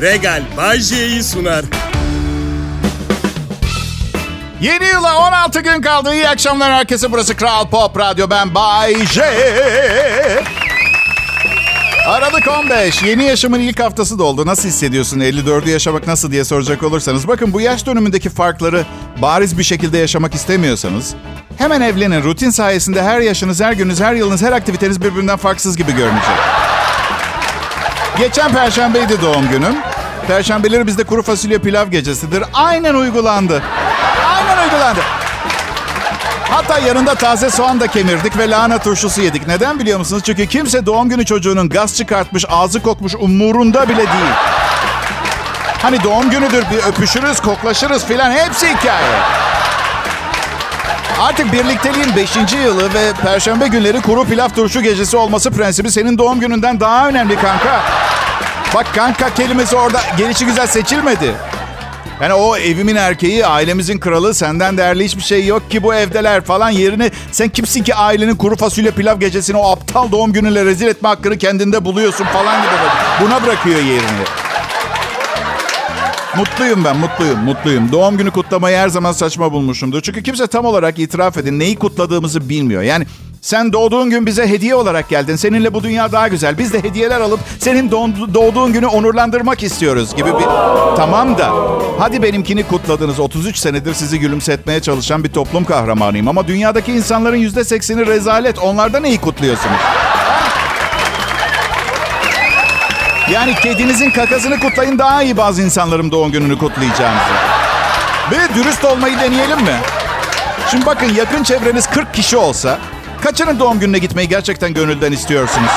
Regal Bajje'yi sunar. Yeni yıla 16 gün kaldı. İyi akşamlar herkese. Burası Kral Pop Radyo. Ben Bay J. Aralık 15. Yeni yaşamın ilk haftası doldu. Nasıl hissediyorsun? 54'ü yaşamak nasıl diye soracak olursanız. Bakın, bu yaş dönümündeki farkları bariz bir şekilde yaşamak istemiyorsanız hemen evlenin. Rutin sayesinde her yaşınız, her gününüz, her yılınız, her aktiviteniz birbirinden farksız gibi görünecek. Geçen Perşembeydi doğum günüm. Perşembeleri bizde kuru fasulye pilav gecesidir. Aynen uygulandı. Hatta yanında taze soğan da kemirdik ve lahana turşusu yedik. Neden biliyor musunuz? Çünkü kimse doğum günü çocuğunun gaz çıkartmış, ağzı kokmuş umurunda bile değil. Hani doğum günüdür, bir öpüşürüz, koklaşırız filan, hepsi hikaye. Artık birlikteliğin 5. yılı ve perşembe günleri kuru pilav turşu gecesi olması prensibi senin doğum gününden daha önemli kanka. Bak, kanka kelimesi orada gelişigüzel seçilmedi. Yani o evimin erkeği, ailemizin kralı, senden değerli hiçbir şey yok ki bu evdeler falan yerine sen kimsin ki ailenin kuru fasulye pilav gecesini o aptal doğum günüyle rezil etme hakkını kendinde buluyorsun falan gibi. Buna bırakıyor yerini. Mutluyum ben, mutluyum. Doğum günü kutlamayı her zaman saçma bulmuşumdur. Çünkü kimse tam olarak itiraf edin neyi kutladığımızı bilmiyor. Yani sen doğduğun gün bize hediye olarak geldin. Seninle bu dünya daha güzel. Biz de hediyeler alıp senin doğduğun günü onurlandırmak istiyoruz gibi bir... Tamam da hadi benimkini kutladınız. 33 senedir sizi gülümsetmeye çalışan bir toplum kahramanıyım. Ama dünyadaki insanların %80'i rezalet. Onlardan neyi kutluyorsunuz? Yani kedinizin kakasını kutlayın, daha iyi bazı insanların doğum gününü kutlayacağınızı. Ve dürüst olmayı deneyelim mi? Şimdi bakın, yakın çevreniz 40 kişi olsa... Kaçının doğum gününe gitmeyi gerçekten gönülden istiyorsunuz?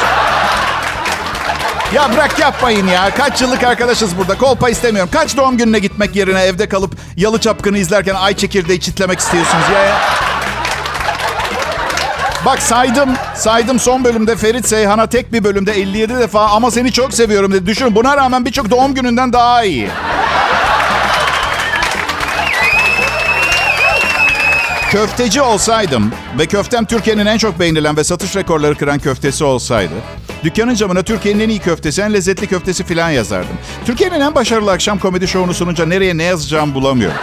Ya bırak, yapmayın ya. Kaç yıllık arkadaşız burada. Kolpa istemiyorum. Kaç doğum gününe gitmek yerine evde kalıp Yalı Çapkını izlerken ay çekirdeği çitlemek istiyorsunuz ya. Bak, saydım son bölümde Ferit Seyhan'a tek bir bölümde 57 defa ama seni çok seviyorum dedi. Düşünün, buna rağmen birçok doğum gününden daha iyi. Köfteci olsaydım ve köftem Türkiye'nin en çok beğenilen ve satış rekorları kıran köftesi olsaydı, dükkanın camına Türkiye'nin en iyi köftesi, en lezzetli köftesi filan yazardım. Türkiye'nin en başarılı akşam komedi şovunu sununca nereye ne yazacağımı bulamıyorum.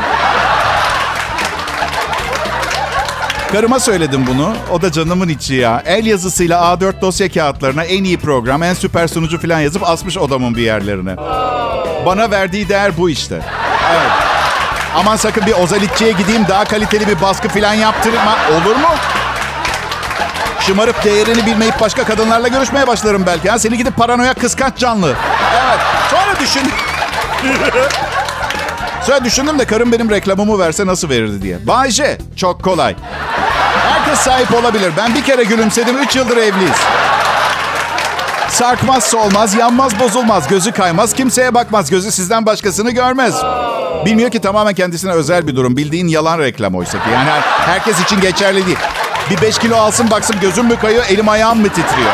Karıma söyledim bunu, o da canımın içi ya. El yazısıyla A4 dosya kağıtlarına en iyi program, en süper sunucu filan yazıp asmış odamın bir yerlerine. Bana verdiği değer bu işte. Evet. Aman sakın bir ozalitçiye gideyim, daha kaliteli bir baskı falan yaptırma. Olur mu? Şımarıp değerini bilmeyip başka kadınlarla görüşmeye başlarım belki. Ha? Seni gidip paranoya kıskanç canlı. Evet. Sonra düşündüm de karım benim reklamımı verse nasıl verirdi diye. Bay J, çok kolay. Herkes sahip olabilir. Ben bir kere gülümsedim, 3 yıldır evliyiz. Sarkmaz solmaz, yanmaz bozulmaz, gözü kaymaz, kimseye bakmaz, gözü sizden başkasını görmez. Bilmiyor ki tamamen kendisine özel bir durum. Bildiğin yalan reklam oysa ki. Yani herkes için geçerli değil. Bir 5 kilo alsın baksın, gözüm mü kayıyor, elim ayağım mı titriyor?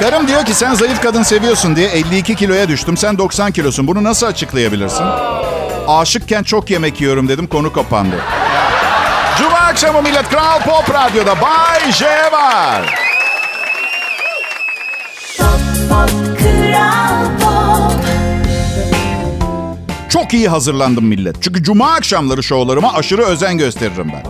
Karım diyor ki sen zayıf kadın seviyorsun diye 52 kiloya düştüm. Sen 90 kilosun. Bunu nasıl açıklayabilirsin? Aşıkken çok yemek yiyorum dedim, konu kapandı. Cuma akşamı millet, Kral Pop Radyo'da Bay J var. Pop, pop, Kral Pop. Çok iyi hazırlandım millet. Çünkü cuma akşamları şovlarıma aşırı özen gösteririm ben.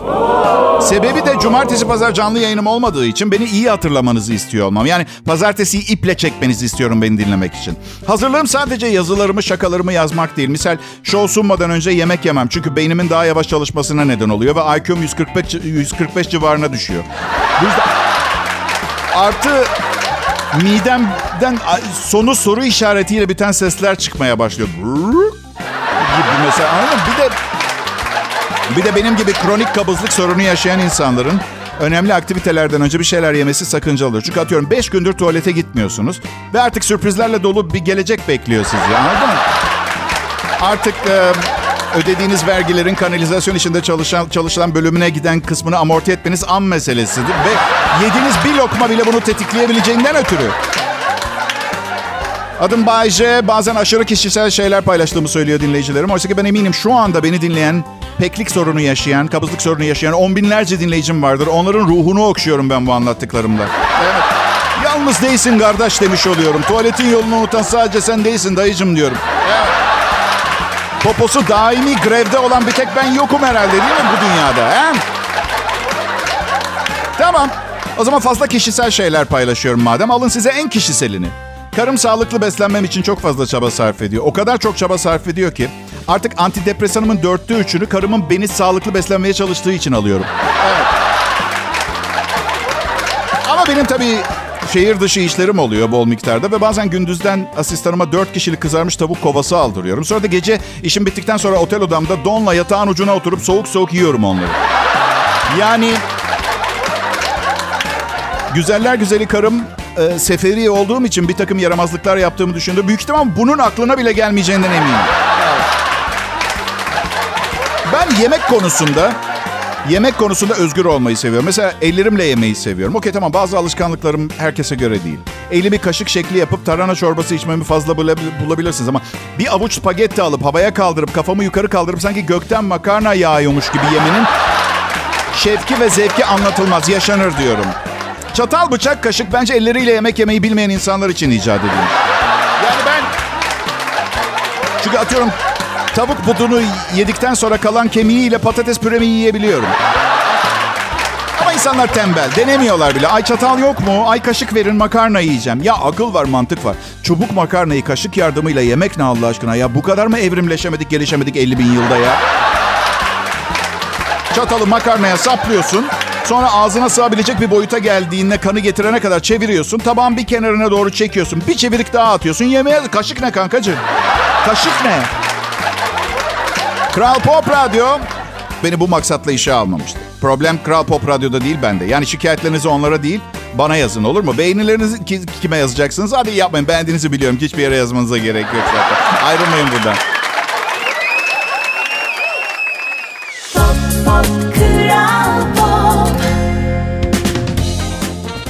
Sebebi de cumartesi pazar canlı yayınım olmadığı için beni iyi hatırlamanızı istiyor olmam. Yani pazartesiyi iple çekmenizi istiyorum beni dinlemek için. Hazırlığım sadece yazılarımı, şakalarımı yazmak değil. Misal şov sunmadan önce yemek yemem. Çünkü beynimin daha yavaş çalışmasına neden oluyor ve IQ'm 145 civarına düşüyor. Bu yüzden... Artı... Midemden sonu soru işaretiyle biten sesler çıkmaya başlıyor. Gibi mesela, anladın mı? Bir de benim gibi kronik kabızlık sorunu yaşayan insanların önemli aktivitelerden önce bir şeyler yemesi sakıncalıdır. Çünkü atıyorum 5 gündür tuvalete gitmiyorsunuz ve artık sürprizlerle dolu bir gelecek bekliyor sizi, anladın mı? Artık ödediğiniz vergilerin kanalizasyon işinde çalışılan bölümüne giden kısmını amorti etmeniz an meselesidir. Ve yediğiniz bir lokma bile bunu tetikleyebileceğinden ötürü. Adım Bay J. Bazen aşırı kişisel şeyler paylaştığımı söylüyor dinleyicilerim. Oysa ki ben eminim şu anda beni dinleyen, peklik sorunu yaşayan, kabızlık sorunu yaşayan on binlerce dinleyicim vardır. Onların ruhunu okşuyorum ben bu anlattıklarımla. Evet. yalnız değilsin kardeş demiş oluyorum. Tuvaletin yolunu unutan sadece sen değilsin dayıcım diyorum. Poposu daimi grevde olan bir tek ben yokum herhalde değil mi bu dünyada? He? Tamam. O zaman fazla kişisel şeyler paylaşıyorum madem. Alın size en kişiselini. Karım sağlıklı beslenmem için çok fazla çaba sarf ediyor. O kadar çok çaba sarf ediyor ki artık antidepresanımın 3/4'ünü karımın beni sağlıklı beslenmeye çalıştığı için alıyorum. Evet. Ama benim tabii şehir dışı işlerim oluyor bol miktarda ve bazen gündüzden asistanıma 4 kişilik kızarmış tavuk kovası aldırıyorum. Sonra da gece işim bittikten sonra otel odamda donla yatağın ucuna oturup soğuk soğuk yiyorum onları. Yani güzeller güzeli karım seferi olduğum için bir takım yaramazlıklar yaptığımı düşündü. Büyük ihtimal bunun aklına bile gelmeyeceğinden eminim. Ben yemek konusunda özgür olmayı seviyorum. Mesela ellerimle yemeyi seviyorum. Okey tamam, bazı alışkanlıklarım herkese göre değil. Elimi kaşık şekli yapıp tarhana çorbası içmemi fazla bulabilirsiniz ama bir avuç spagetti alıp havaya kaldırıp kafamı yukarı kaldırıp sanki gökten makarna yağıyormuş gibi yemenin şefki ve zevki anlatılmaz, yaşanır diyorum. Çatal, bıçak, kaşık bence elleriyle yemek yemeyi bilmeyen insanlar için icat edilmiş. Yani ben... Çünkü atıyorum tavuk budunu yedikten sonra kalan kemiğiyle patates püremi yiyebiliyorum. Ama insanlar tembel, denemiyorlar bile. Ay çatal yok mu? Ay kaşık verin, makarna yiyeceğim. Ya akıl var, mantık var. Çubuk makarnayı kaşık yardımıyla yemek ne Allah aşkına ya? Bu kadar mı evrimleşemedik, gelişemedik 50.000 yılda ya? Çatalı makarnaya saplıyorsun... Sonra ağzına sığabilecek bir boyuta geldiğinde kanı getirene kadar çeviriyorsun. Tabağın bir kenarına doğru çekiyorsun. Bir çevirik daha atıyorsun. Yemeğe... Kaşık ne kankacığım? Kaşık ne? Kral Pop Radyo beni bu maksatla işe almamıştı. Problem Kral Pop Radyo'da değil, bende. Yani şikayetlerinizi onlara değil, bana yazın, olur mu? Beğenilerinizi kime yazacaksınız? Hadi yapmayın, beğendiğinizi biliyorum ki hiçbir yere yazmanıza gerek yok zaten. Ayrılmayın buradan.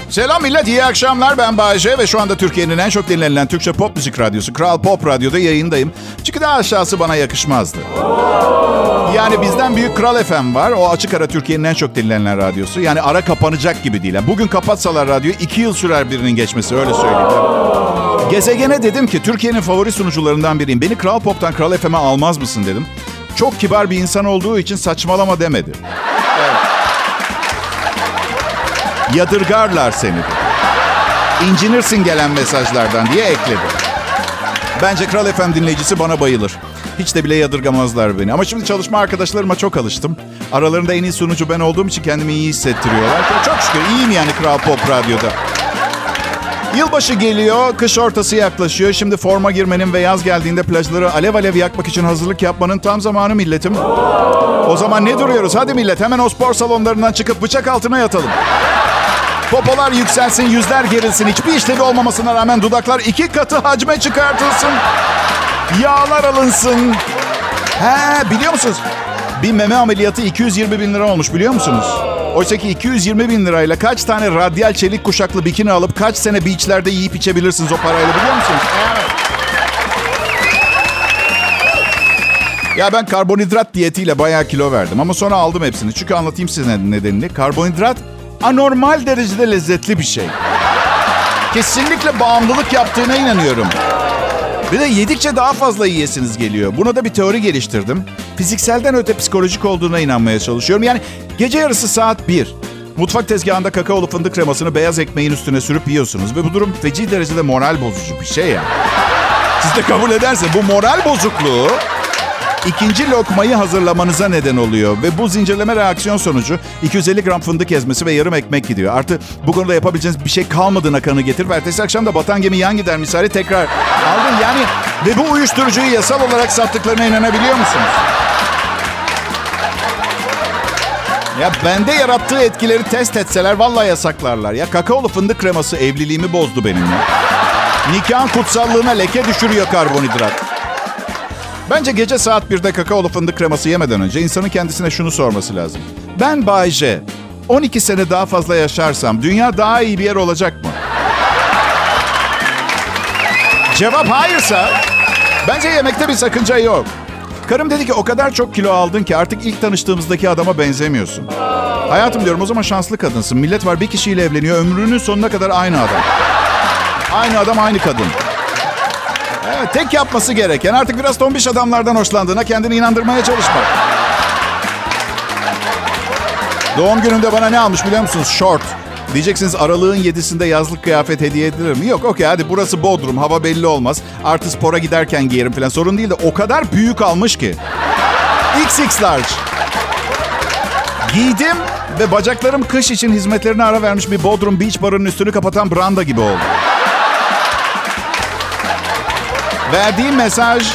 Selam millet, iyi akşamlar. Ben Bayece ve şu anda Türkiye'nin en çok dinlenilen Türkçe pop müzik radyosu Kral Pop Radyo'da yayındayım. Çünkü daha aşağısı bana yakışmazdı. Yani bizden büyük Kral FM var. O açık ara Türkiye'nin en çok dinlenilen radyosu. Yani ara kapanacak gibi değil. Yani bugün kapatsalar radyoyu 2 yıl sürer birinin geçmesi, öyle söyleyeyim. Gezegene dedim ki Türkiye'nin favori sunucularından biriyim. Beni Kral Pop'tan Kral FM'e almaz mısın dedim. Çok kibar bir insan olduğu için saçmalama demedi. Yadırgarlar seni de. İncinirsin gelen mesajlardan diye ekledi. Bence Kral FM dinleyicisi bana bayılır. Hiç de bile yadırgamazlar beni. Ama şimdi çalışma arkadaşlarıma çok alıştım. Aralarında en iyi sunucu ben olduğum için kendimi iyi hissettiriyorlar. Çok şükür iyiyim yani Kral Pop Radyo'da. Yılbaşı geliyor, kış ortası yaklaşıyor. Şimdi forma girmenin ve yaz geldiğinde plajları alev alev yakmak için hazırlık yapmanın tam zamanı milletim. O zaman ne duruyoruz? Hadi millet, hemen o spor salonlarından çıkıp bıçak altına yatalım. Popolar yükselsin, yüzler gerilsin. Hiçbir işlevi olmamasına rağmen dudaklar 2 katı hacme çıkartılsın. Yağlar alınsın. He, biliyor musunuz? Bir meme ameliyatı 220.000 lira olmuş, biliyor musunuz? Oysa ki 220.000 lirayla kaç tane radyal çelik kuşaklı bikini alıp kaç sene beachlerde yiyip içebilirsiniz o parayla, biliyor musunuz? Evet. Ya ben karbonhidrat diyetiyle bayağı kilo verdim ama sonra aldım hepsini. Çünkü anlatayım size nedenini. Karbonhidrat anormal derecede lezzetli bir şey. Kesinlikle bağımlılık yaptığına inanıyorum. Bir de yedikçe daha fazla yiyesiniz geliyor. Buna da bir teori geliştirdim. Fizikselden öte psikolojik olduğuna inanmaya çalışıyorum. Yani gece yarısı saat 1. Mutfak tezgahında kakaolu fındık kremasını beyaz ekmeğin üstüne sürüp yiyorsunuz. Ve bu durum feci derecede moral bozucu bir şey ya. Yani. Siz de kabul ederseniz bu moral bozukluğu... İkinci lokmayı hazırlamanıza neden oluyor. Ve bu zincirleme reaksiyon sonucu 250 gram fındık ezmesi ve yarım ekmek gidiyor. Artı bu konuda yapabileceğiniz bir şey kalmadığına kanı getir. Ve ertesi akşam da batan gemi yan gider misali tekrar aldın. Yani ve bu uyuşturucuyu yasal olarak sattıklarına inanabiliyor musunuz? Ya bende yarattığı etkileri test etseler vallahi yasaklarlar. Ya kakaolu fındık kreması evliliğimi bozdu benimle. Nikahın kutsallığına leke düşürüyor karbonhidrat. Bence gece saat 1'de kakaolu fındık kreması yemeden önce insanın kendisine şunu sorması lazım. Ben Bay J, 12 sene daha fazla yaşarsam dünya daha iyi bir yer olacak mı? Cevap hayırsa bence yemekte bir sakınca yok. Karım dedi ki o kadar çok kilo aldın ki artık ilk tanıştığımızdaki adama benzemiyorsun. Hayatım diyorum, o zaman şanslı kadınsın. Millet var, bir kişiyle evleniyor, ömrünün sonuna kadar aynı adam. Aynı adam, aynı kadın. Evet, tek yapması gereken artık biraz tombiş adamlardan hoşlandığına kendini inandırmaya çalışmak. Doğum gününde bana ne almış biliyor musunuz? Şort. Diyeceksiniz aralığın 7'sinde yazlık kıyafet hediye edilir mi? Yok, okey, hadi burası Bodrum, hava belli olmaz. Artı spora giderken giyerim falan, sorun değil de o kadar büyük almış ki. XX large. Giydim ve bacaklarım kış için hizmetlerine ara vermiş bir Bodrum Beach Bar'ın üstünü kapatan branda gibi oldu. Verdiğim mesaj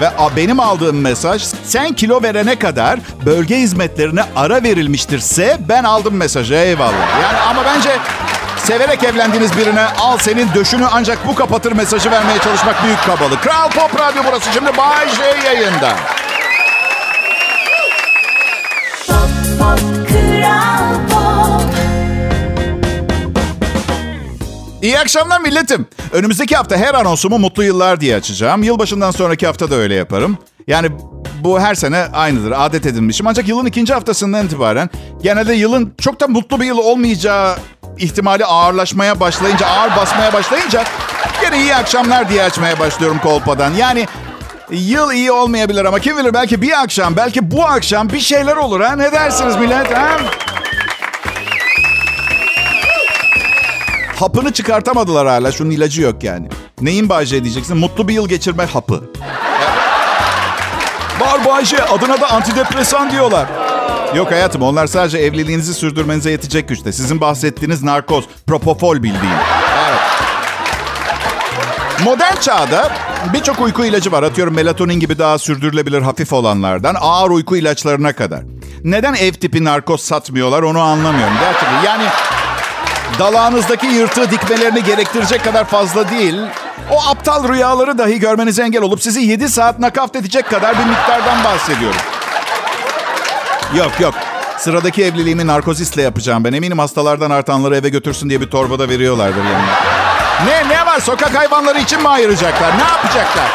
ve benim aldığım mesaj, sen kilo verene kadar bölge hizmetlerine ara verilmiştirse ben aldım mesajı, eyvallah. Yani ama bence severek evlendiğiniz birine al senin döşünü ancak bu kapatır mesajı vermeye çalışmak büyük kabalık. Kral Pop Radyo burası, şimdi Bay J yayında. Pop, pop, Kral Pop. İyi akşamlar milletim. Önümüzdeki hafta her anonsumu mutlu yıllar diye açacağım. Yılbaşından sonraki hafta da öyle yaparım. Yani bu her sene aynıdır. Adet edinmişim. Ancak yılın ikinci haftasından itibaren genelde yılın çok da mutlu bir yıl olmayacağı ihtimali ağırlaşmaya başlayınca, ağır basmaya başlayınca gene iyi akşamlar diye açmaya başlıyorum kolpadan. Yani yıl iyi olmayabilir ama kim bilir, belki bir akşam, belki bu akşam bir şeyler olur ha. Ne dersiniz millet ha? Hapını çıkartamadılar hala. Şunun ilacı yok yani. Neyin Bay J diyeceksin? Mutlu bir yıl geçirme hapı. Var Bay J, adına da antidepresan diyorlar. Yok hayatım, onlar sadece evliliğinizi sürdürmenize yetecek güçte. Sizin bahsettiğiniz narkoz, propofol bildiğin. Evet. Modern çağda birçok uyku ilacı var. Atıyorum melatonin gibi daha sürdürülebilir hafif olanlardan ağır uyku ilaçlarına kadar. Neden ev tipi narkoz satmıyorlar onu anlamıyorum. Gerçekten yani... Dalağınızdaki yırtığı dikmelerini gerektirecek kadar fazla değil, o aptal rüyaları dahi görmenize engel olup sizi 7 saat nakavt edecek kadar bir miktardan bahsediyorum. Yok yok. Sıradaki evliliğimi narkozistle yapacağım ben. Eminim hastalardan artanları eve götürsün diye bir torbada veriyorlardır yani. Ne var? Sokak hayvanları için mi ayıracaklar? Ne yapacaklar?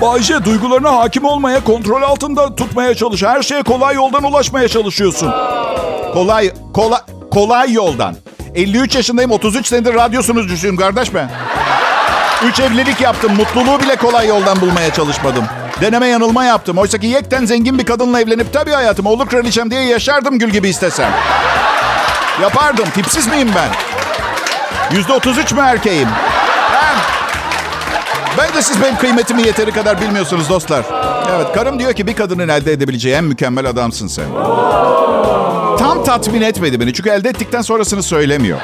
Bay J, duygularına hakim olmaya, kontrol altında tutmaya çalış. Her şeye kolay yoldan ulaşmaya çalışıyorsun. Kolay yoldan. 53 yaşındayım, 33 senedir radyo sunucusuyum kardeş be. 3 evlilik yaptım, mutluluğu bile kolay yoldan bulmaya çalışmadım. Deneme yanılma yaptım. Oysa ki yekten zengin bir kadınla evlenip tabii hayatım olur kraliçem diye yaşardım gül gibi istesem. Yapardım, tipsiz miyim ben? %33 mü erkeğim? Ben de siz benim kıymetimi yeteri kadar bilmiyorsunuz dostlar. Evet, karım diyor ki bir kadının elde edebileceği en mükemmel adamsın sen. Tam tatmin etmedi beni. Çünkü elde ettikten sonrasını söylemiyor.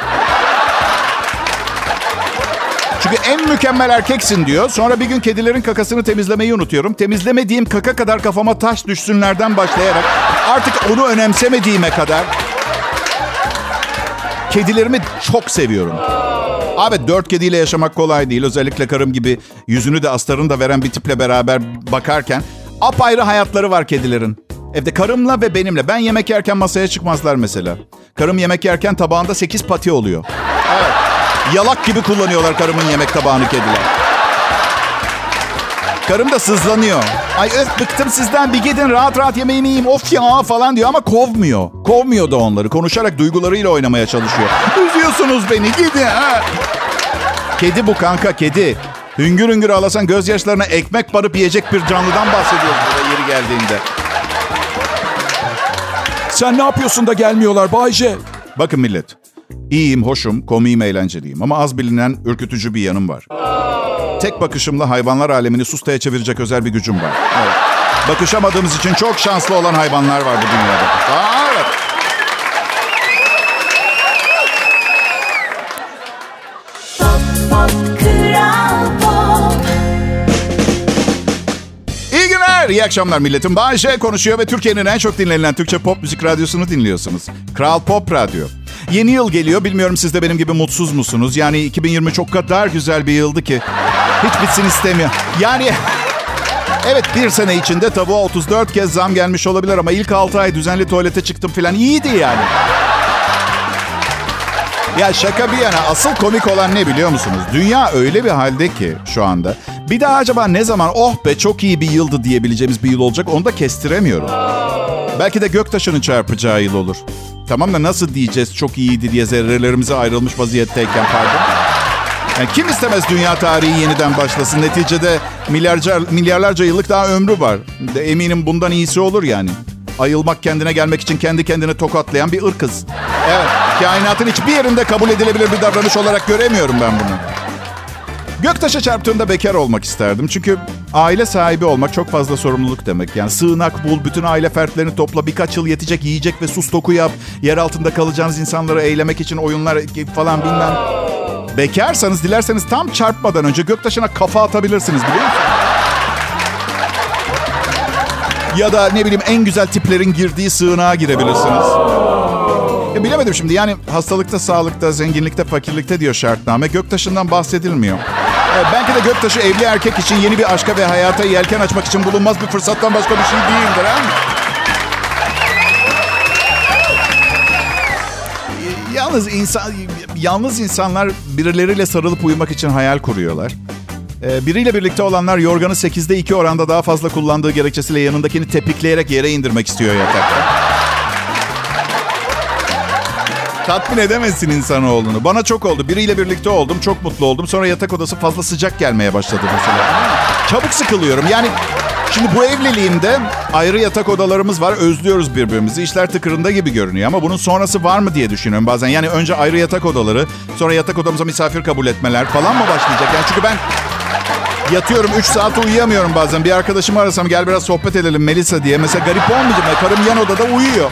Çünkü en mükemmel erkeksin diyor. Sonra bir gün kedilerin kakasını temizlemeyi unutuyorum. Temizlemediğim kaka kadar kafama taş düşsünlerden başlayarak artık onu önemsemediğime kadar kedilerimi çok seviyorum. Abi 4 kediyle yaşamak kolay değil. Özellikle karım gibi yüzünü de astarını da veren bir tiple beraber bakarken apayrı hayatları var kedilerin. Evde karımla ve benimle. Ben yemek yerken masaya çıkmazlar mesela. Karım yemek yerken tabağında 8 pati oluyor. Evet. Yalak gibi kullanıyorlar karımın yemek tabağını kediler. Karım da sızlanıyor. Ay öf, bıktım sizden, bir gidin rahat rahat yemeğimi yiyeyim of ya falan diyor ama kovmuyor. Kovmuyor da onları. Konuşarak duygularıyla oynamaya çalışıyor. Üzüyorsunuz beni, gidin ha. Kedi bu kanka, kedi. Hüngür hüngür ağlasan gözyaşlarına ekmek barıp yiyecek bir canlıdan bahsediyoruz burada yeri geldiğinde. Sen ne yapıyorsun da gelmiyorlar Bay J? Bakın millet, iyiyim, hoşum, komiyim, eğlenceliyim ama az bilinen ürkütücü bir yanım var. Tek bakışımla hayvanlar alemini sustaya çevirecek özel bir gücüm var. Evet. Bakışamadığımız için çok şanslı olan hayvanlar var bu dünyada. Aa, evet. Pop, pop, Kral Pop. İyi günler, iyi akşamlar milletim. Bay J konuşuyor ve Türkiye'nin en çok dinlenilen Türkçe pop müzik radyosunu dinliyorsunuz. Kral Pop Radyo. Yeni yıl geliyor. Bilmiyorum siz de benim gibi mutsuz musunuz? Yani 2020 çok kadar güzel bir yıldı ki. Hiç bitsin istemiyor. Yani evet, bir sene içinde tavuğa 34 kez zam gelmiş olabilir ama ilk 6 ay düzenli tuvalete çıktım falan, iyiydi yani. Ya şaka bir yana, asıl komik olan ne biliyor musunuz? Dünya öyle bir halde ki şu anda. Bir daha acaba ne zaman oh be çok iyi bir yıldı diyebileceğimiz bir yıl olacak, onu da kestiremiyorum. Belki de göktaşının çarpacağı yıl olur. Tamam da nasıl diyeceğiz çok iyiydi diye zerrelerimize ayrılmış vaziyetteyken pardon. Yani kim istemez dünya tarihi yeniden başlasın? Neticede milyarlarca yıllık daha ömrü var. Eminim bundan iyisi olur yani. Ayılmak, kendine gelmek için kendi kendine tokatlayan bir ırkız. Evet, kainatın hiçbir yerinde kabul edilebilir bir davranış olarak göremiyorum ben bunu. Göktaş'a çarptığımda bekar olmak isterdim. Çünkü aile sahibi olmak çok fazla sorumluluk demek. Yani sığınak bul, bütün aile fertlerini topla, birkaç yıl yetecek yiyecek ve su stoku yap. Yer altında kalacağınız insanları eğlemek için oyunlar falan bilmem. Bekarsanız, dilerseniz tam çarpmadan önce göktaşına kafa atabilirsiniz biliyor musunuz? Ya da ne bileyim en güzel tiplerin girdiği sığınağa girebilirsiniz. Ya bilemedim şimdi yani hastalıkta, sağlıkta, zenginlikte, fakirlikte diyor şartname. Göktaşından bahsedilmiyor. Belki de göktaşı evli erkek için yeni bir aşka ve hayata yelken açmak için bulunmaz bir fırsattan başka bir şey değildir ha? Yalnız insanlar birileriyle sarılıp uyumak için hayal kuruyorlar. Biriyle birlikte olanlar yorganı 8'de 2 oranda daha fazla kullandığı gerekçesiyle yanındakini tepikleyerek yere indirmek istiyor yatakta. Tatmin edemezsin insanoğlunu. Bana çok oldu. Biriyle birlikte oldum, çok mutlu oldum. Sonra yatak odası fazla sıcak gelmeye başladı mesela. Çabuk sıkılıyorum. Yani şimdi bu evliliğimde ayrı yatak odalarımız var. Özlüyoruz birbirimizi. İşler tıkırında gibi görünüyor ama bunun sonrası var mı diye düşünüyorum bazen. Yani önce ayrı yatak odaları, sonra yatak odamıza misafir kabul etmeler falan mı başlayacak? Yani çünkü ben yatıyorum 3 saat uyuyamıyorum bazen. Bir arkadaşımı arasam gel biraz sohbet edelim Melisa diye. Mesela garip olmayacak mı? Karım yan odada uyuyor.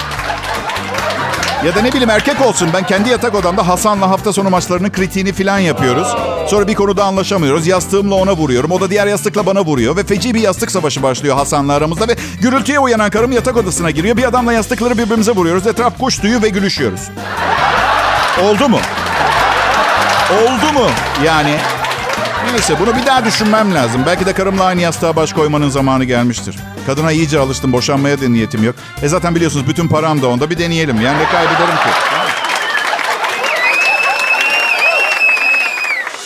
Ya da ne bileyim erkek olsun. Ben kendi yatak odamda Hasan'la hafta sonu maçlarının kritiğini falan yapıyoruz. Sonra bir konuda anlaşamıyoruz. Yastığımla ona vuruyorum. O da diğer yastıkla bana vuruyor. Ve feci bir yastık savaşı başlıyor Hasan'la aramızda. Ve gürültüye uyanan karım yatak odasına giriyor. Bir adamla yastıkları birbirimize vuruyoruz. Etraf kuş tüyü ve gülüşüyoruz. Oldu mu? Oldu mu? Yani neyse bunu bir daha düşünmem lazım. Belki de karımla aynı yastığa baş koymanın zamanı gelmiştir. Kadına iyice alıştım. Boşanmaya da niyetim yok. Zaten biliyorsunuz bütün param da onda. Bir deneyelim. Yani ne kaybederim ki?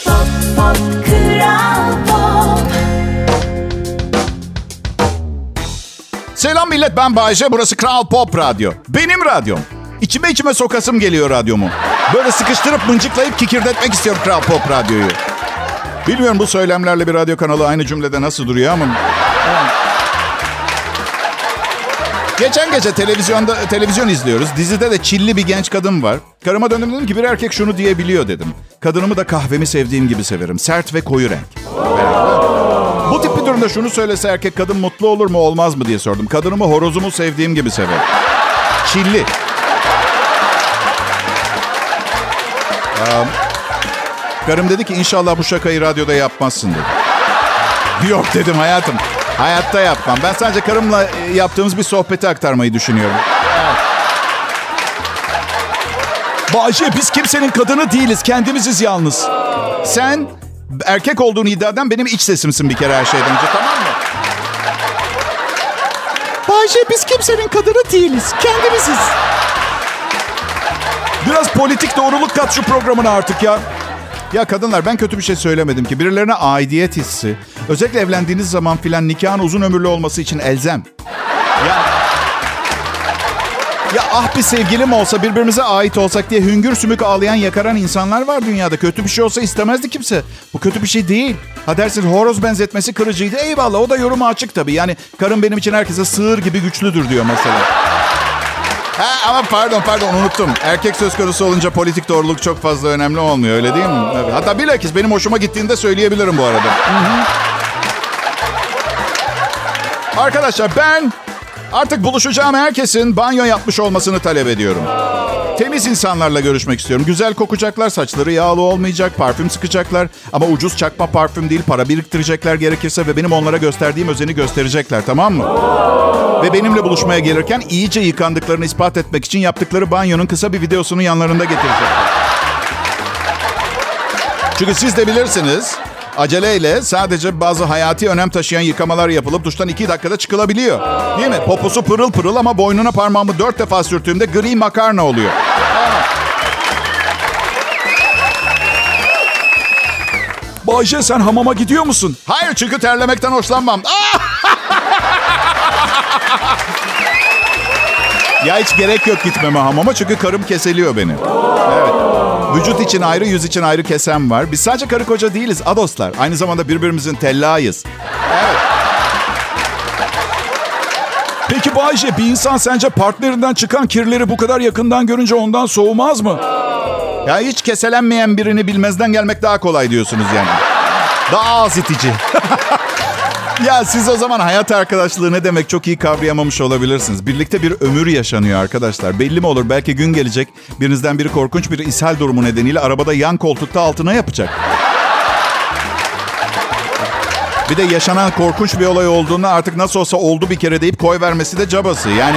Pop, pop, Kral Pop. Selam millet, ben Bayece. Burası Kral Pop Radyo. Benim radyom. İçime içime sokasım geliyor radyomu. Böyle sıkıştırıp mıncıklayıp kikirdetmek istiyorum Kral Pop Radyo'yu. Bilmiyorum bu söylemlerle bir radyo kanalı aynı cümlede nasıl duruyor ama... Geçen gece televizyon izliyoruz. Dizide de çilli bir genç kadın var. Karıma döndüm dedim ki bir erkek şunu diyebiliyor dedim. Kadınımı da kahvemi sevdiğim gibi severim. Sert ve koyu renk. Bu tip bir durumda şunu söylese erkek kadın mutlu olur mu olmaz mı diye sordum. Kadınımı horozumu sevdiğim gibi severim. Çilli. Karım dedi ki inşallah bu şakayı radyoda yapmazsın dedi. Yok dedim hayatım. Hayatta yapmam. Ben sadece karımla yaptığımız bir sohbeti aktarmayı düşünüyorum. Bahçe biz kimsenin kadını değiliz. Kendimiziz yalnız. Sen erkek olduğunu iddia eden benim iç sesimsin bir kere her şeyden önce, tamam mı? Bahçe biz kimsenin kadını değiliz. Kendimiziz. Biraz politik doğruluk kat şu programına artık ya. Ya kadınlar ben kötü bir şey söylemedim ki. Birilerine aidiyet hissi. Özellikle evlendiğiniz zaman filan nikahın uzun ömürlü olması için elzem. Ya ah bir sevgilim olsa birbirimize ait olsak diye hüngür sümük ağlayan yakaran insanlar var dünyada. Kötü bir şey olsa istemezdi kimse. Bu kötü bir şey değil. Ha dersin horoz benzetmesi kırıcıydı. Eyvallah o da yoruma açık tabii. Yani karım benim için herkese sığır gibi güçlüdür diyor mesela. Ha ama pardon unuttum. Erkek söz konusu olunca politik doğruluk çok fazla önemli olmuyor öyle değil mi? Evet. Hatta bilakis benim hoşuma gittiğini de söyleyebilirim bu arada. Arkadaşlar ben artık buluşacağım herkesin banyo yapmış olmasını talep ediyorum. Temiz insanlarla görüşmek istiyorum. Güzel kokacaklar, saçları yağlı olmayacak, parfüm sıkacaklar. Ama ucuz çakma parfüm değil, para biriktirecekler gerekirse ve benim onlara gösterdiğim özeni gösterecekler, tamam mı? Ve benimle buluşmaya gelirken iyice yıkandıklarını ispat etmek için yaptıkları banyonun kısa bir videosunu yanlarında getirecekler. Çünkü siz de bilirsiniz, aceleyle sadece bazı hayati önem taşıyan yıkamalar yapılıp duştan 2 dakikada çıkılabiliyor. Değil mi? Poposu pırıl pırıl ama boynuna parmağımı 4 defa sürttüğümde gri makarna oluyor. Bayce sen hamama gidiyor musun? Hayır çünkü terlemekten hoşlanmam. Ya hiç gerek yok gitmeme hamama çünkü karım keseliyor beni. Evet. Vücut için ayrı, yüz için ayrı kesem var. Biz sadece karı koca değiliz adoslar. Aynı zamanda birbirimizin tellağıyız. Evet. Peki bu Ayşe, bir insan sence partnerinden çıkan kirleri bu kadar yakından görünce ondan soğumaz mı? Ya hiç keselenmeyen birini bilmezden gelmek daha kolay diyorsunuz yani. Daha ağız itici. Ya siz o zaman hayat arkadaşlığı ne demek çok iyi kavrayamamış olabilirsiniz. Birlikte bir ömür yaşanıyor arkadaşlar. Belli mi olur? Belki gün gelecek birinizden biri korkunç bir ishal durumu nedeniyle arabada yan koltukta altına yapacak. Bir de yaşanan korkunç bir olay olduğunda artık nasıl olsa oldu bir kere deyip koyvermesi de cabası. Yani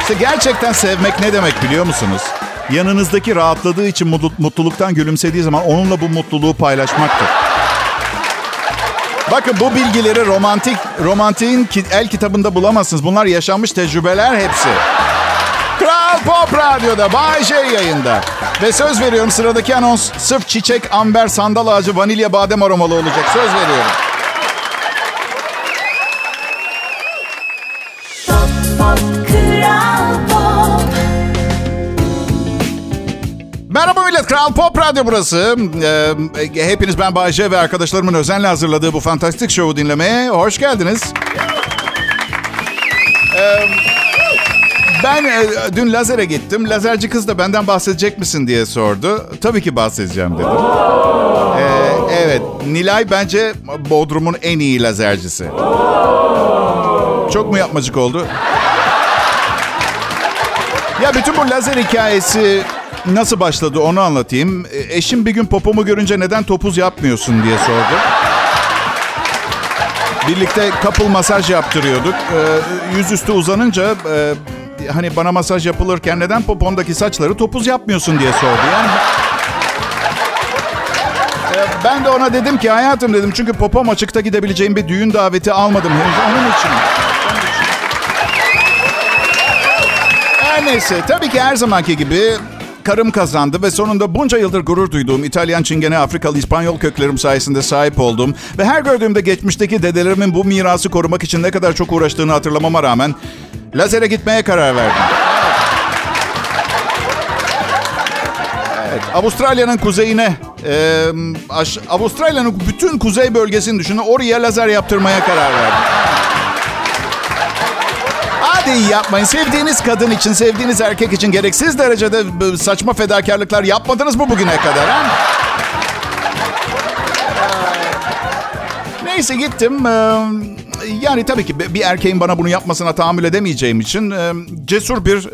işte gerçekten sevmek ne demek biliyor musunuz? Yanınızdaki rahatladığı için mutluluktan gülümsediği zaman onunla bu mutluluğu paylaşmaktır. Bakın bu bilgileri romantiğin el kitabında bulamazsınız. Bunlar yaşanmış tecrübeler hepsi. Kral Pop Radyo'da Bay J yayında. Ve söz veriyorum sıradaki anons sırf çiçek, amber, sandal ağacı, vanilya, badem aromalı olacak. Söz veriyorum. Pop, pop, Kral Pop. Merhaba millet, Kral Pop Radyo burası. Hepiniz ben Bay J ve arkadaşlarımın özenle hazırladığı bu fantastik şovu dinlemeye hoş geldiniz. Ben dün lazere gittim. Lazerci kız da benden bahsedecek misin diye sordu. Tabii ki bahsedeceğim dedim. Evet, Nilay bence Bodrum'un en iyi lazercisi. Çok mu yapmacık oldu? Ya bütün bu lazer hikayesi nasıl başladı onu anlatayım. Eşim bir gün popomu görünce neden topuz yapmıyorsun diye sordu. Birlikte couple masaj yaptırıyorduk. Yüzüstü uzanınca hani bana masaj yapılırken neden popondaki saçları topuz yapmıyorsun diye sordu. Yani ben de ona dedim ki hayatım dedim çünkü popom açıkta gidebileceğim bir düğün daveti almadım henüz onun için. Her neyse tabii ki her zamanki gibi karım kazandı ve sonunda bunca yıldır gurur duyduğum İtalyan, Çingene, Afrikalı, İspanyol köklerim sayesinde sahip oldum. Ve her gördüğümde geçmişteki dedelerimin bu mirası korumak için ne kadar çok uğraştığını hatırlamama rağmen lazere gitmeye karar verdim. Evet, Avustralya'nın kuzeyine, Avustralya'nın bütün kuzey bölgesini düşünün, oraya lazer yaptırmaya karar verdim. Hadi yapmayın. Sevdiğiniz kadın için, sevdiğiniz erkek için gereksiz derecede saçma fedakarlıklar yapmadınız mı bugüne kadar? Ha? Neyse gittim. Yani tabii ki bir erkeğin bana bunu yapmasına tahammül edemeyeceğim için cesur bir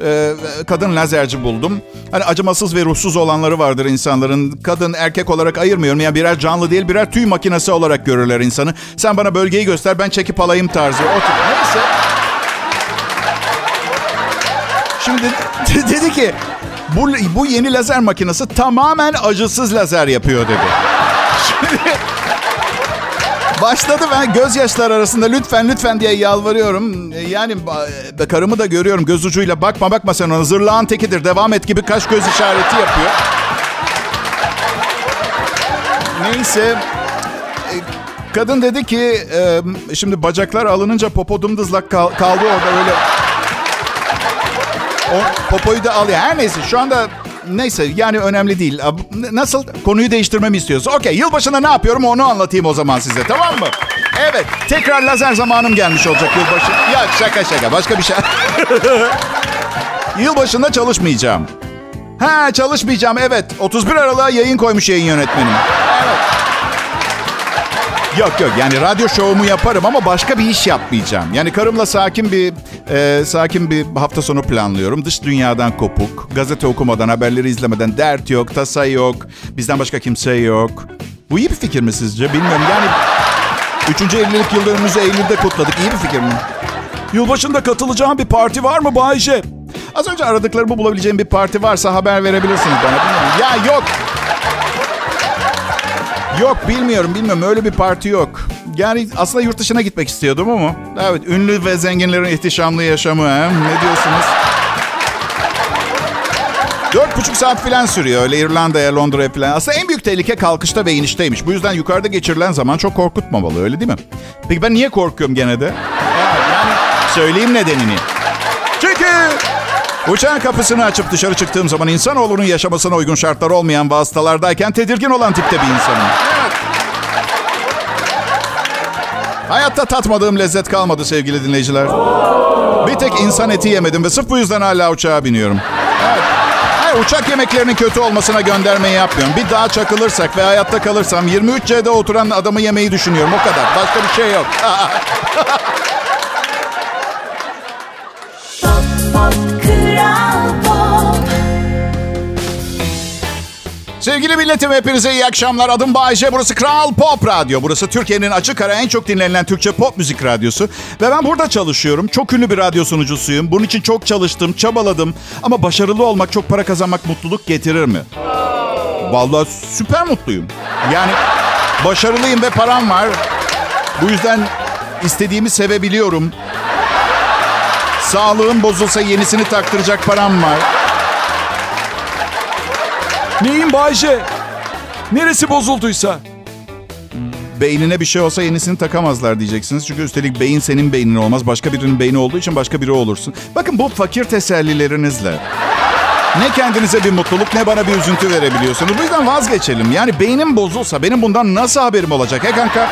kadın lazerci buldum. Hani acımasız ve ruhsuz olanları vardır insanların. Kadın erkek olarak ayırmıyorum. Yani birer canlı değil, birer tüy makinesi olarak görürler insanı. Sen bana bölgeyi göster, ben çekip alayım tarzı. Neyse. Şimdi dedi ki bu yeni lazer makinesi tamamen acısız lazer yapıyor dedi. Şimdi başladı ben gözyaşları arasında lütfen diye yalvarıyorum. Yani karımı da görüyorum göz ucuyla bakma sen ona zırlağın tekidir devam et gibi kaş göz işareti yapıyor. Neyse. Kadın dedi ki şimdi bacaklar alınınca popo dımdızlak kaldı orada öyle. O popoyu da al ya. Her neyse şu anda neyse yani önemli değil. Nasıl konuyu değiştirmemi istiyorsun? Okey, yılbaşında ne yapıyorum onu anlatayım o zaman size, tamam mı? Evet, tekrar lazer zamanım gelmiş olacak yılbaşı. Ya şaka başka bir şey. Yılbaşında çalışmayacağım. Ha, çalışmayacağım evet. 31 Aralık'a yayın koymuş yayın yönetmenim. Evet. Yok yani radyo şovumu yaparım ama başka bir iş yapmayacağım. Yani karımla sakin bir hafta sonu planlıyorum. Dış dünyadan kopuk, gazete okumadan, haberleri izlemeden, dert yok, tasa yok, bizden başka kimse yok. Bu iyi bir fikir mi sizce? Bilmiyorum yani 3. evlilik yıldönümümüzü Eylül'de kutladık. İyi bir fikir mi? Yılbaşında katılacağım bir parti var mı Bayce? Az önce aradıklarımı bulabileceğim bir parti varsa haber verebilirsiniz bana. Bilmiyorum. Ya yok. Yok bilmiyorum öyle bir parti yok. Yani aslında yurt dışına gitmek istiyordum ama. Evet, ünlü ve zenginlerin ihtişamlı yaşamı he? Ne diyorsunuz? 4,5 saat falan sürüyor öyle İrlanda'ya, Londra'ya falan. Aslında en büyük tehlike kalkışta ve inişteymiş. Bu yüzden yukarıda geçirilen zaman çok korkutmamalı öyle değil mi? Peki ben niye korkuyorum gene de? Yani söyleyeyim nedenini. Uçağın kapısını açıp dışarı çıktığım zaman insanoğlunun yaşamasına uygun şartlar olmayan vasıtalardayken tedirgin olan tipte bir insanım. Evet. Hayatta tatmadığım lezzet kalmadı sevgili dinleyiciler. Bir tek insan eti yemedim ve sırf bu yüzden hala uçağa biniyorum. Evet. Hayır, uçak yemeklerinin kötü olmasına göndermeyi yapmıyorum. Bir dağa çakılırsak ve hayatta kalırsam 23C'de oturan adamı yemeyi düşünüyorum. O kadar. Başka bir şey yok. Sevgili milletim, hepinize iyi akşamlar. Adım Bayece. Burası Kral Pop Radyo. Burası Türkiye'nin açık ara en çok dinlenilen Türkçe pop müzik radyosu. Ve ben burada çalışıyorum. Çok ünlü bir radyo sunucusuyum. Bunun için çok çalıştım, çabaladım. Ama başarılı olmak, çok para kazanmak mutluluk getirir mi? Vallahi süper mutluyum. Yani başarılıyım ve param var. Bu yüzden istediğimi sevebiliyorum. Sağlığım bozulsa yenisini taktıracak param var. Neyim Bayce? Neresi bozulduysa? Beynine bir şey olsa yenisini takamazlar diyeceksiniz. Çünkü üstelik beyin senin beynin olmaz. Başka birinin beyni olduğu için başka biri olursun. Bakın bu fakir tesellilerinizle ne kendinize bir mutluluk ne bana bir üzüntü verebiliyorsunuz. Bu yüzden vazgeçelim. Yani beynim bozulsa benim bundan nasıl haberim olacak? He kanka?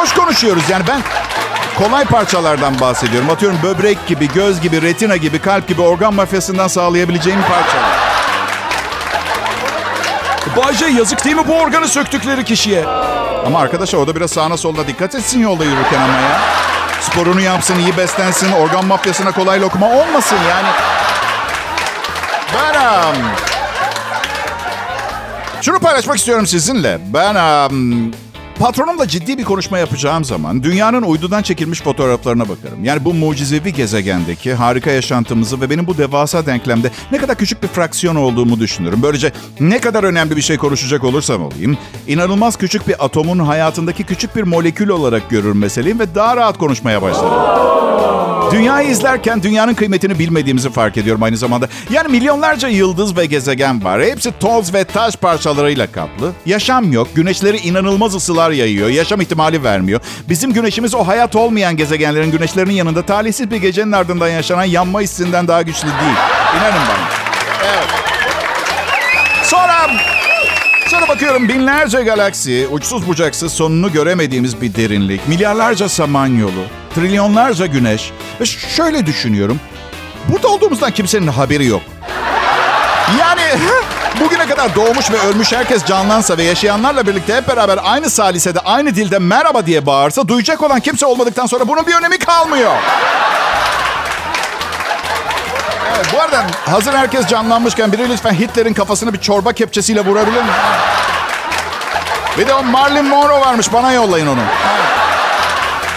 Boş konuşuyoruz yani ben... Kolay parçalardan bahsediyorum. Atıyorum böbrek gibi, göz gibi, retina gibi, kalp gibi organ mafyasından sağlayabileceğim parçalar. Bayce yazık değil mi bu organı söktükleri kişiye? Ama arkadaşlar o da biraz sağına soluna dikkat etsin yolda yürürken ama ya. Sporunu yapsın, iyi beslensin, organ mafyasına kolay lokma olmasın yani. Baram. Şunu paylaşmak istiyorum sizinle. Ben... Patronumla ciddi bir konuşma yapacağım zaman dünyanın uydudan çekilmiş fotoğraflarına bakarım. Yani bu mucizevi gezegendeki harika yaşantımızı ve benim bu devasa denklemde ne kadar küçük bir fraksiyon olduğumu düşünürüm. Böylece ne kadar önemli bir şey konuşacak olursam olayım, inanılmaz küçük bir atomun hayatındaki küçük bir molekül olarak görür meseleyim ve daha rahat konuşmaya başlarım. Dünyayı izlerken dünyanın kıymetini bilmediğimizi fark ediyorum aynı zamanda. Yani milyonlarca yıldız ve gezegen var. Hepsi toz ve taş parçalarıyla kaplı. Yaşam yok. Güneşleri inanılmaz ısılar yayıyor. Yaşam ihtimali vermiyor. Bizim güneşimiz o hayat olmayan gezegenlerin güneşlerinin yanında talihsiz bir gecenin ardından yaşanan yanma hissinden daha güçlü değil. İnanın bana. Evet. Sonra bakıyorum binlerce galaksi, uçsuz bucaksız sonunu göremediğimiz bir derinlik, milyarlarca samanyolu, trilyonlarca güneş. Ve şöyle düşünüyorum. Burada olduğumuzdan kimsenin haberi yok. Yani... Bugüne kadar doğmuş ve ölmüş herkes canlansa ve yaşayanlarla birlikte hep beraber aynı salisede, aynı dilde merhaba diye bağırsa duyacak olan kimse olmadıktan sonra bunun bir önemi kalmıyor. Evet, bu arada hazır herkes canlanmışken biri lütfen Hitler'in kafasını bir çorba kepçesiyle vurabilir mi? Bir de o Marilyn Monroe varmış, bana yollayın onu.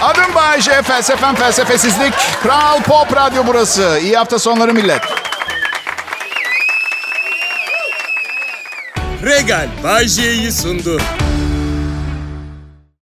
Adım Bayece, felsefem felsefesizlik. Kral Pop Radyo burası. İyi hafta sonları millet. Regal Bayece'yi sundu.